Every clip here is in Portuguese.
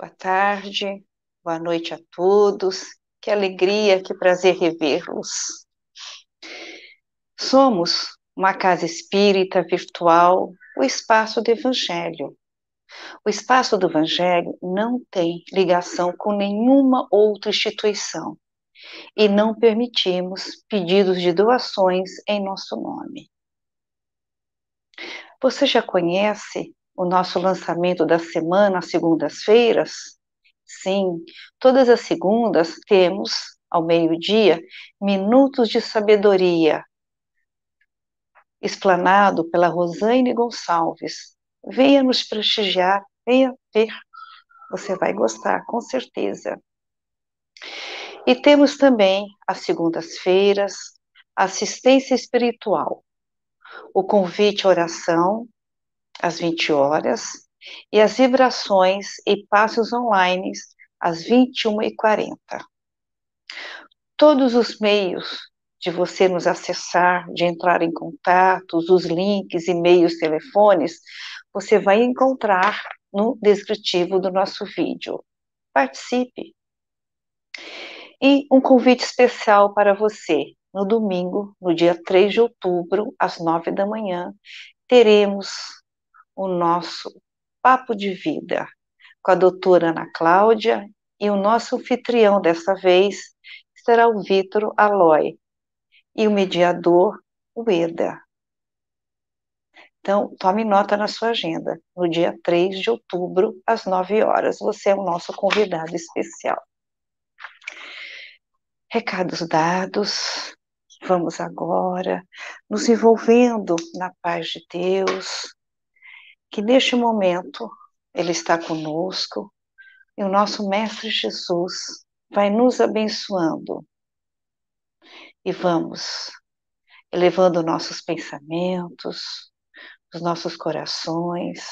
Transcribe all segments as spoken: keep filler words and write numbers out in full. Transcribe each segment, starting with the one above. Boa tarde, boa noite a todos. Que alegria, que prazer revê-los. Somos uma casa espírita virtual, o espaço do Evangelho. O espaço do Evangelho não tem ligação com nenhuma outra instituição e não permitimos pedidos de doações em nosso nome. Você já conhece o nosso lançamento da semana às segundas-feiras? Sim, todas as segundas temos, ao meio-dia, Minutos de Sabedoria, explanado pela Rosane Gonçalves. Venha nos prestigiar, venha ver. Você vai gostar, com certeza. E temos também, às segundas-feiras, Assistência Espiritual, o convite à oração, às vinte horas, e as vibrações e passos online, às vinte e uma e quarenta. Todos os meios de você nos acessar, de entrar em contatos, os links, e-mails, telefones, você vai encontrar no descritivo do nosso vídeo. Participe! E um convite especial para você. No domingo, no dia três de outubro, às nove da manhã, teremos o nosso Papo de Vida com a doutora Ana Cláudia, e o nosso anfitrião dessa vez será o Vítor Aloy e o mediador Ueda. Então, tome nota na sua agenda, no dia três de outubro, às nove horas. Você é o nosso convidado especial. Recados dados, vamos agora nos envolvendo na paz de Deus, que neste momento Ele está conosco e o nosso Mestre Jesus vai nos abençoando. E vamos elevando nossos pensamentos, os nossos corações,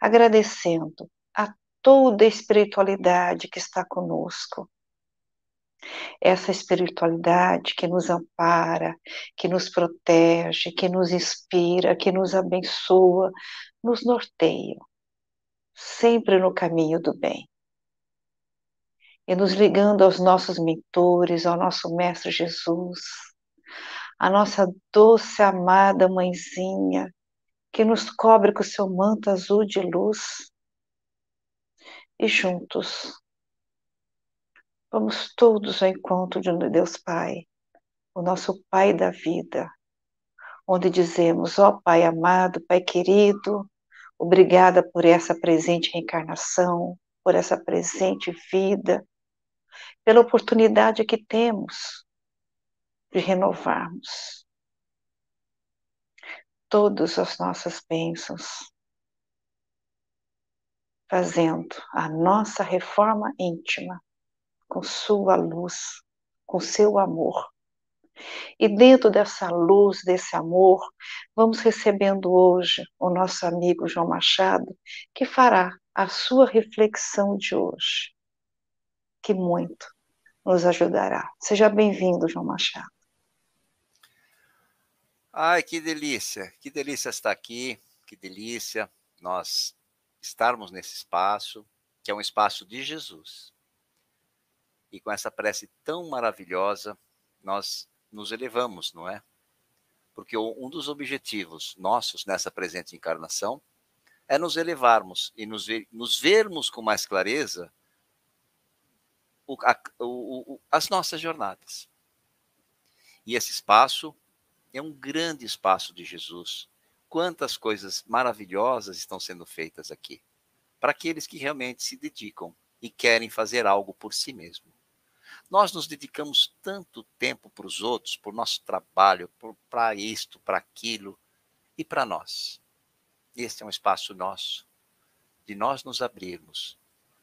agradecendo a toda a espiritualidade que está conosco. Essa espiritualidade que nos ampara, que nos protege, que nos inspira, que nos abençoa, nos norteia, sempre no caminho do bem. E nos ligando aos nossos mentores, ao nosso Mestre Jesus, à nossa doce, amada Mãezinha, que nos cobre com o seu manto azul de luz. E juntos, vamos todos ao encontro de Deus Pai, o nosso Pai da vida, onde dizemos: ó Pai amado, Pai querido, obrigada por essa presente reencarnação, por essa presente vida, pela oportunidade que temos de renovarmos todas as nossas bênçãos, fazendo a nossa reforma íntima, com sua luz, com seu amor. E dentro dessa luz, desse amor, vamos recebendo hoje o nosso amigo João Machado, que fará a sua reflexão de hoje, que muito nos ajudará. Seja bem-vindo, João Machado. Ai, que delícia, que delícia estar aqui, que delícia nós estarmos nesse espaço, que é um espaço de Jesus. E com essa prece tão maravilhosa, nós nos elevamos, não é? Porque um dos objetivos nossos nessa presente encarnação é nos elevarmos e nos, ver, nos vermos com mais clareza o, a, o, o, as nossas jornadas. E esse espaço é um grande espaço de Jesus. Quantas coisas maravilhosas estão sendo feitas aqui, para aqueles que realmente se dedicam e querem fazer algo por si mesmo. Nós nos dedicamos tanto tempo para os outros, para o nosso trabalho, para isto, para aquilo e para nós. Este é um espaço nosso, de nós nos abrirmos,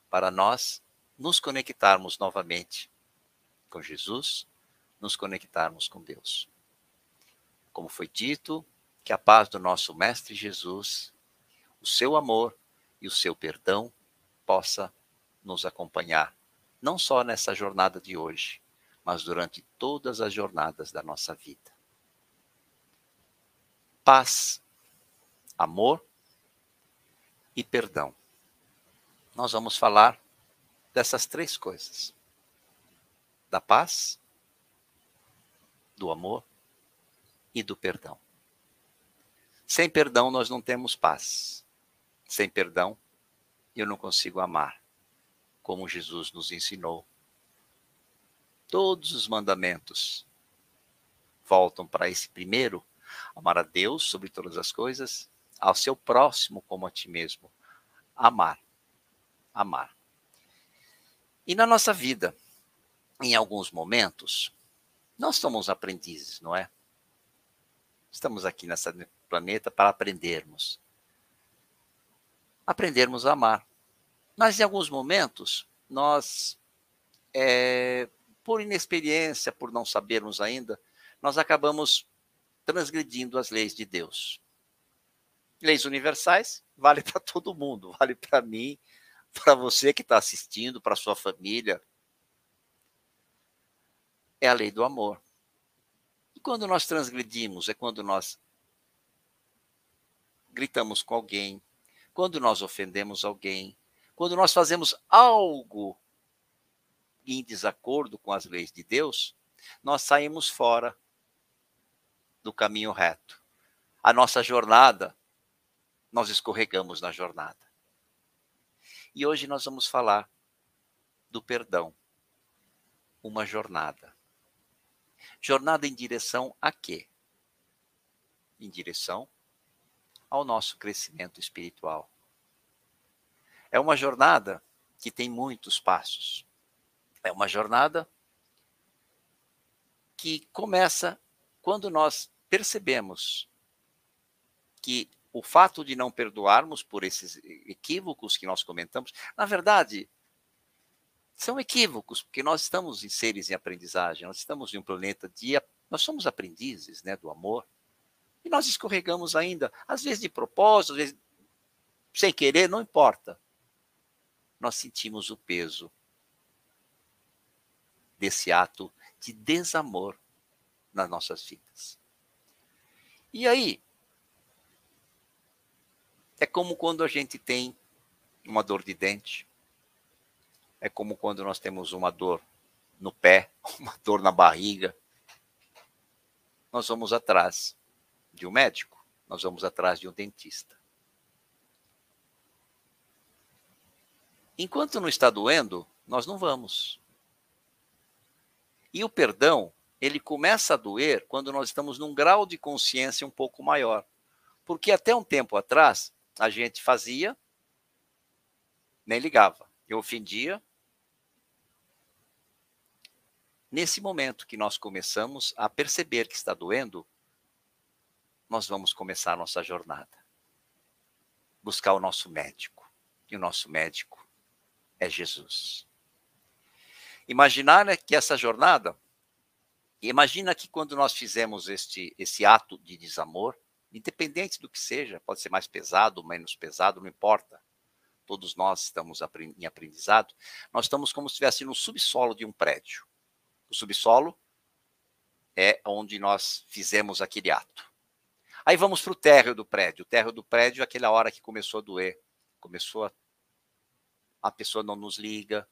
para nós nos conectarmos novamente com Jesus, nos conectarmos com Deus. Como foi dito, que a paz do nosso Mestre Jesus, o seu amor e o seu perdão possa nos acompanhar, não só nessa jornada de hoje, mas durante todas as jornadas da nossa vida. Paz, amor e perdão. nós vamos falar dessas três coisas: da paz, do amor e do perdão. Sem perdão nós não temos paz. Sem perdão eu não consigo amar, como Jesus nos ensinou. Todos os mandamentos voltam para esse primeiro: amar a Deus sobre todas as coisas, ao seu próximo como a ti mesmo. Amar, amar. E na nossa vida, em alguns momentos, nós somos aprendizes, não é? Estamos aqui nessa planeta para aprendermos. Aprendermos a amar. Mas em alguns momentos, nós, é, por inexperiência, por não sabermos ainda, nós acabamos transgredindo as leis de Deus. Leis universais, vale para todo mundo, vale para mim, para você que está assistindo, para sua família. É a lei do amor. E quando nós transgredimos, é quando nós gritamos com alguém, quando nós ofendemos alguém, quando nós fazemos algo em desacordo com as leis de Deus, nós saímos fora do caminho reto. A nossa jornada, nós escorregamos na jornada. E hoje nós vamos falar do perdão. Uma jornada. Jornada em direção a quê? Em direção ao nosso crescimento espiritual. É uma jornada que tem muitos passos. É uma jornada que começa quando nós percebemos que o fato de não perdoarmos por esses equívocos que nós comentamos, na verdade, são equívocos, porque nós estamos em seres em aprendizagem, nós estamos em um planeta de... Nós somos aprendizes, né, do amor, e nós escorregamos ainda, às vezes de propósito, às vezes sem querer, não importa. Nós sentimos o peso desse ato de desamor nas nossas vidas. E aí... É como quando a gente tem uma dor de dente. É como quando nós temos uma dor no pé, uma dor na barriga. Nós vamos atrás de um médico, nós vamos atrás de um dentista. Enquanto não está doendo, nós não vamos. E o perdão, ele começa a doer quando nós estamos num grau de consciência um pouco maior. Porque até um tempo atrás... A gente fazia, nem ligava. Eu ofendia. Nesse momento que nós começamos a perceber que está doendo, nós vamos começar a nossa jornada. Buscar o nosso médico. E o nosso médico é Jesus. Imaginar que essa jornada... Imagina que quando nós fizemos este, esse ato de desamor, independente do que seja, pode ser mais pesado, menos pesado, não importa. Todos nós estamos em aprendizado. Nós estamos como se estivesse no subsolo de um prédio. O subsolo é onde nós fizemos aquele ato. Aí vamos para o térreo do prédio. O térreo do prédio é aquela hora que começou a doer. Começou a... a pessoa não nos liga.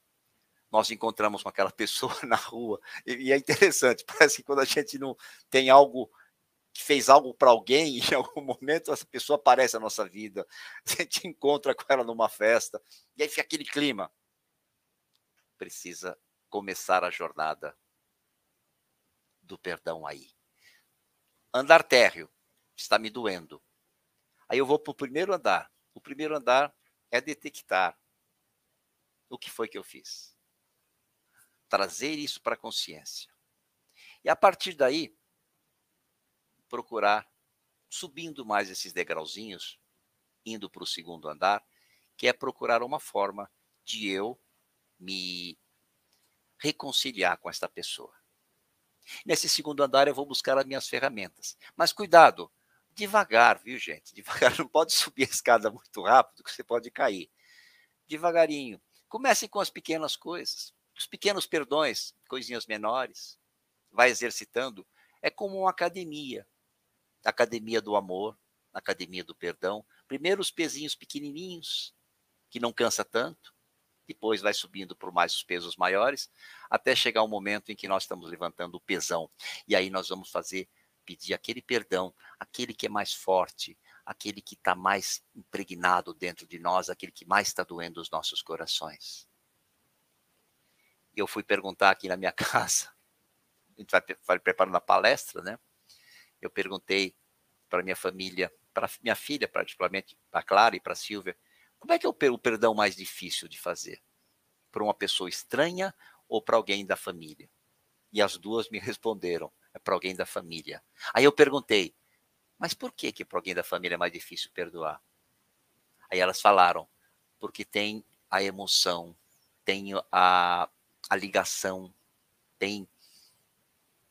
Nós encontramos com aquela pessoa na rua. E é interessante, parece que quando a gente não tem algo... que fez algo para alguém, em algum momento essa pessoa aparece na nossa vida, a gente encontra com ela numa festa, e aí fica aquele clima. Precisa começar a jornada do perdão aí. Andar térreo, está me doendo. Aí eu vou para o primeiro andar. O primeiro andar é detectar o que foi que eu fiz. Trazer isso para a consciência. E a partir daí, procurar, subindo mais esses degrauzinhos, indo para o segundo andar, que é procurar uma forma de eu me reconciliar com esta pessoa. Nesse segundo andar eu vou buscar as minhas ferramentas. Mas cuidado, devagar, viu gente? Devagar, não pode subir a escada muito rápido, que você pode cair. Devagarinho. Comece com as pequenas coisas, os pequenos perdões, coisinhas menores. Vai exercitando. É como uma academia. Academia do amor, academia do perdão. Primeiro os pezinhos pequenininhos, que não cansa tanto, depois vai subindo por mais os pesos maiores, até chegar o momento em que nós estamos levantando o pesão. E aí nós vamos fazer, pedir aquele perdão, aquele que é mais forte, aquele que está mais impregnado dentro de nós, aquele que mais está doendo os nossos corações. Eu fui perguntar aqui na minha casa, a gente vai, vai preparando a palestra, né? Eu perguntei para minha família, para minha filha, particularmente, para Clara e para Silvia, como é que é o perdão mais difícil de fazer? Para uma pessoa estranha ou para alguém da família? E as duas me responderam, é para alguém da família. Aí eu perguntei, mas por que que para alguém da família é mais difícil perdoar? Aí elas falaram, porque tem a emoção, tem a, a ligação, tem...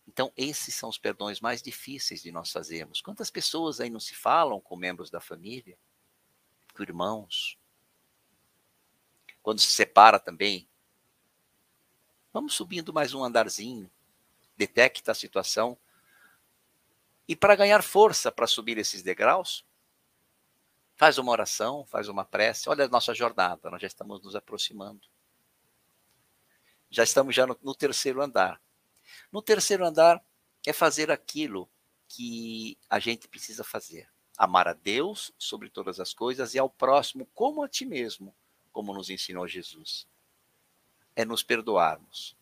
Então, esses são os perdões mais difíceis de nós fazermos. Quantas pessoas aí não se falam com membros da família, com irmãos? Quando se separa também, vamos subindo mais um andarzinho, detecta a situação. E para ganhar força para subir esses degraus, faz uma oração, faz uma prece. Olha a nossa jornada, nós já estamos nos aproximando. Já estamos já no, no terceiro andar. No terceiro andar é fazer aquilo que a gente precisa fazer. Amar a Deus sobre todas as coisas e ao próximo como a ti mesmo, como nos ensinou Jesus. É nos perdoarmos.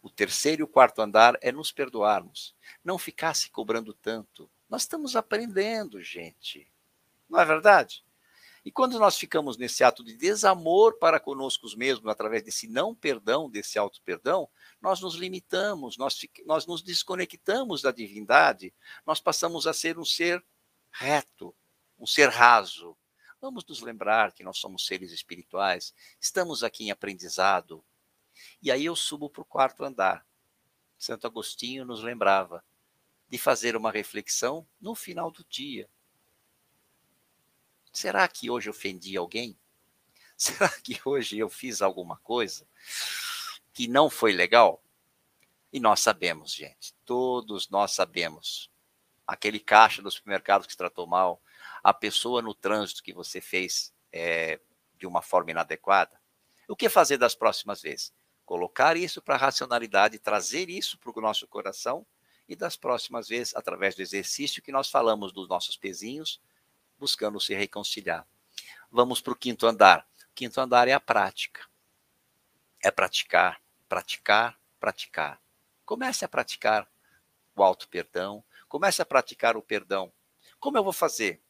O terceiro e o quarto andar é nos perdoarmos. Não ficar se cobrando tanto. Nós estamos aprendendo, gente. Não é verdade? E quando nós ficamos nesse ato de desamor para conosco mesmos, através desse não perdão, desse auto-perdão, nós nos limitamos, nós, nós nos desconectamos da divindade, nós passamos a ser um ser reto, um ser raso. Vamos nos lembrar que nós somos seres espirituais, estamos aqui em aprendizado. E aí eu subo para o quarto andar. Santo Agostinho nos lembrava de fazer uma reflexão no final do dia. Será que hoje ofendi alguém? Será que hoje eu fiz alguma coisa que não foi legal? E nós sabemos, gente, todos nós sabemos. Aquele caixa do supermercado que se tratou mal, a pessoa no trânsito que você fez é, de uma forma inadequada. O que fazer das próximas vezes? Colocar isso para a racionalidade, trazer isso para o nosso coração e das próximas vezes, através do exercício que nós falamos dos nossos pezinhos, buscando se reconciliar. Vamos para o quinto andar. O quinto andar é a prática. É praticar, praticar, praticar. Comece a praticar o auto-perdão, comece a praticar o perdão. Como eu vou fazer?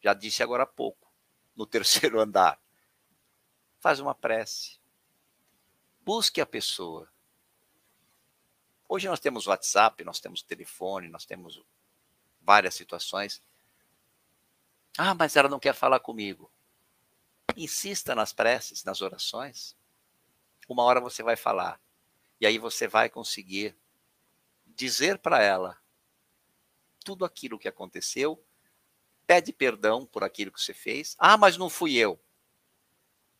Já disse agora há pouco, no terceiro andar. Faz uma prece. Busque a pessoa. Hoje nós temos WhatsApp, nós temos telefone, nós temos várias situações. Ah, mas ela não quer falar comigo. Insista nas preces, nas orações. Uma hora você vai falar. E aí você vai conseguir dizer para ela tudo aquilo que aconteceu. Pede perdão por aquilo que você fez. Ah, mas não fui eu.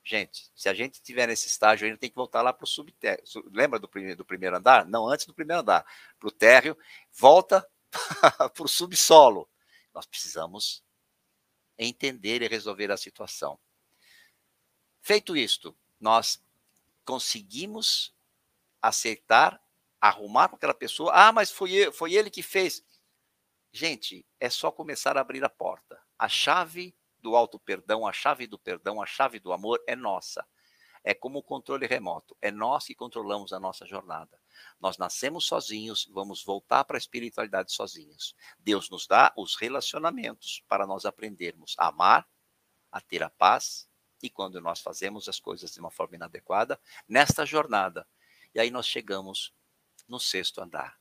Gente, se a gente estiver nesse estágio, ainda tem que voltar lá para o subtérreo. Lembra do primeiro, do primeiro andar? Não, antes do primeiro andar. Para o térreo, volta para o subsolo. Nós precisamos entender e resolver a situação. Feito isto, nós conseguimos aceitar, arrumar com aquela pessoa. Ah, mas foi ele, foi ele que fez. Gente, é só começar a abrir a porta. A chave do auto-perdão, a chave do perdão, a chave do amor é nossa. É como o controle remoto, é nós que controlamos a nossa jornada. Nós nascemos sozinhos, vamos voltar para a espiritualidade sozinhos. Deus nos dá os relacionamentos para nós aprendermos a amar, a ter a paz, e quando nós fazemos as coisas de uma forma inadequada, nesta jornada. E aí nós chegamos no sexto andar.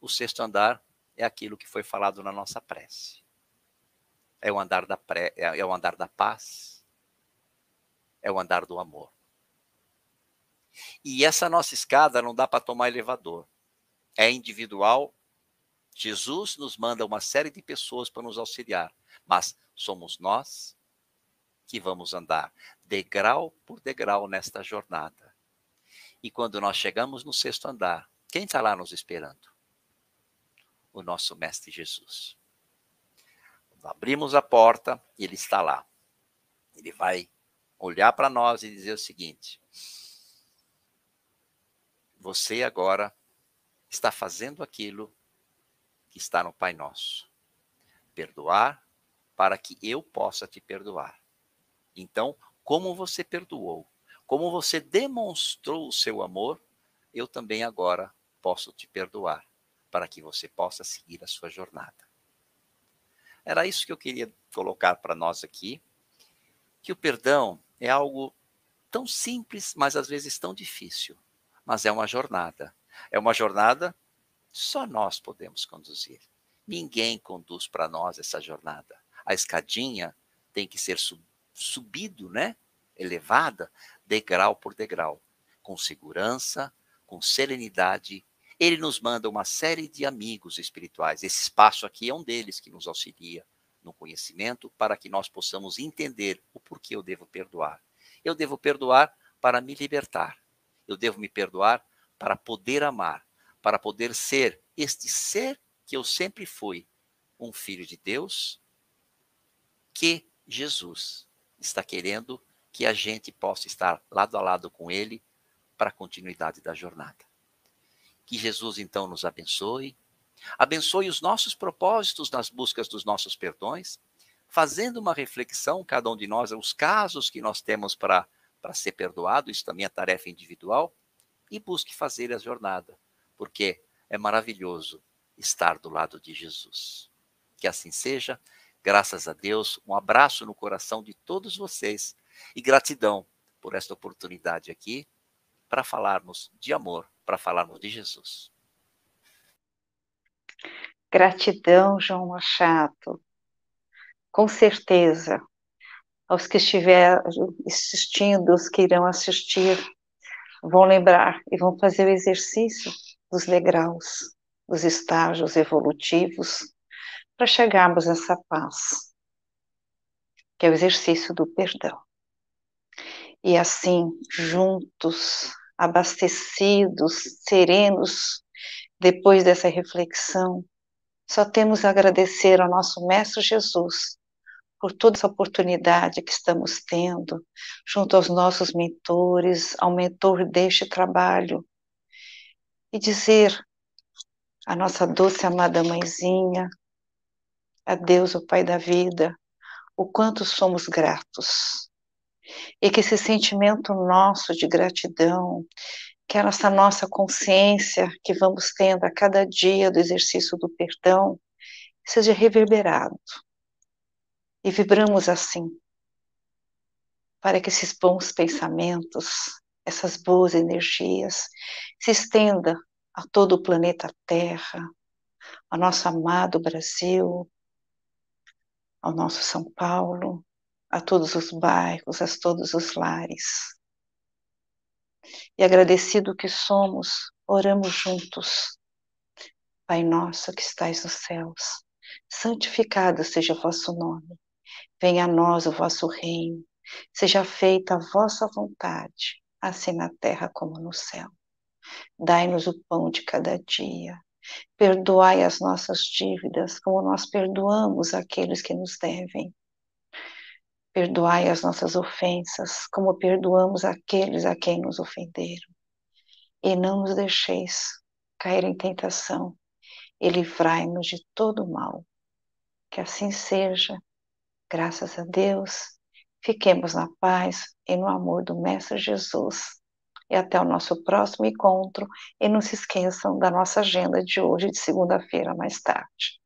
O sexto andar é aquilo que foi falado na nossa prece. É o andar da pré, é o andar da paz, é o andar do amor. E essa nossa escada não dá para tomar elevador. É individual. Jesus nos manda uma série de pessoas para nos auxiliar, mas somos nós que vamos andar degrau por degrau nesta jornada. E quando nós chegamos no sexto andar, quem está lá nos esperando? O nosso Mestre Jesus. Abrimos a porta e ele está lá. Ele vai olhar para nós e dizer o seguinte: você agora está fazendo aquilo que está no Pai Nosso. Perdoar para que eu possa te perdoar. Então, como você perdoou, como você demonstrou o seu amor, eu também agora posso te perdoar, para que você possa seguir a sua jornada. Era isso que eu queria colocar para nós aqui, que o perdão é algo tão simples, mas às vezes tão difícil, mas é uma jornada. É uma jornada que só nós podemos conduzir. Ninguém conduz para nós essa jornada. A escadinha tem que ser sub, subido, né? Elevada, degrau por degrau, com segurança, com serenidade. Ele nos manda uma série de amigos espirituais. Esse espaço aqui é um deles que nos auxilia no conhecimento para que nós possamos entender o porquê eu devo perdoar. Eu devo perdoar para me libertar. Eu devo me perdoar para poder amar, para poder ser este ser que eu sempre fui, um filho de Deus, que Jesus está querendo que a gente possa estar lado a lado com ele para a continuidade da jornada. Que Jesus, então, nos abençoe, abençoe os nossos propósitos nas buscas dos nossos perdões, fazendo uma reflexão, cada um de nós, os casos que nós temos para para ser perdoado, isso também é tarefa individual, e busque fazer a jornada, porque é maravilhoso estar do lado de Jesus. Que assim seja, graças a Deus, um abraço no coração de todos vocês, e gratidão por esta oportunidade aqui, para falarmos de amor, para falarmos de Jesus. Gratidão, João Machado. Com certeza, aos que estiver assistindo, os que irão assistir, vão lembrar e vão fazer o exercício dos degraus, dos estágios evolutivos, para chegarmos a essa paz, que é o exercício do perdão. E assim, juntos, abastecidos, serenos, depois dessa reflexão, só temos a agradecer ao nosso Mestre Jesus por toda essa oportunidade que estamos tendo, junto aos nossos mentores, ao mentor deste trabalho, e dizer à nossa doce amada mãezinha, a Deus, o Pai da vida, o quanto somos gratos. E que esse sentimento nosso de gratidão, que essa nossa consciência que vamos tendo a cada dia do exercício do perdão, seja reverberado. E vibramos assim, para que esses bons pensamentos, essas boas energias, se estenda a todo o planeta Terra, ao nosso amado Brasil, ao nosso São Paulo, a todos os bairros, a todos os lares. E agradecido que somos, oramos juntos. Pai nosso que estais nos céus, santificado seja o vosso nome. Venha a nós o vosso reino. Seja feita a vossa vontade, assim na terra como no céu. Dai-nos o pão de cada dia. Perdoai as nossas dívidas, como nós perdoamos aqueles que nos devem. Perdoai as nossas ofensas, como perdoamos aqueles a quem nos ofenderam. E não nos deixeis cair em tentação, e livrai-nos de todo mal. Que assim seja, graças a Deus, fiquemos na paz e no amor do Mestre Jesus. E até o nosso próximo encontro, e não se esqueçam da nossa agenda de hoje, de segunda-feira mais tarde.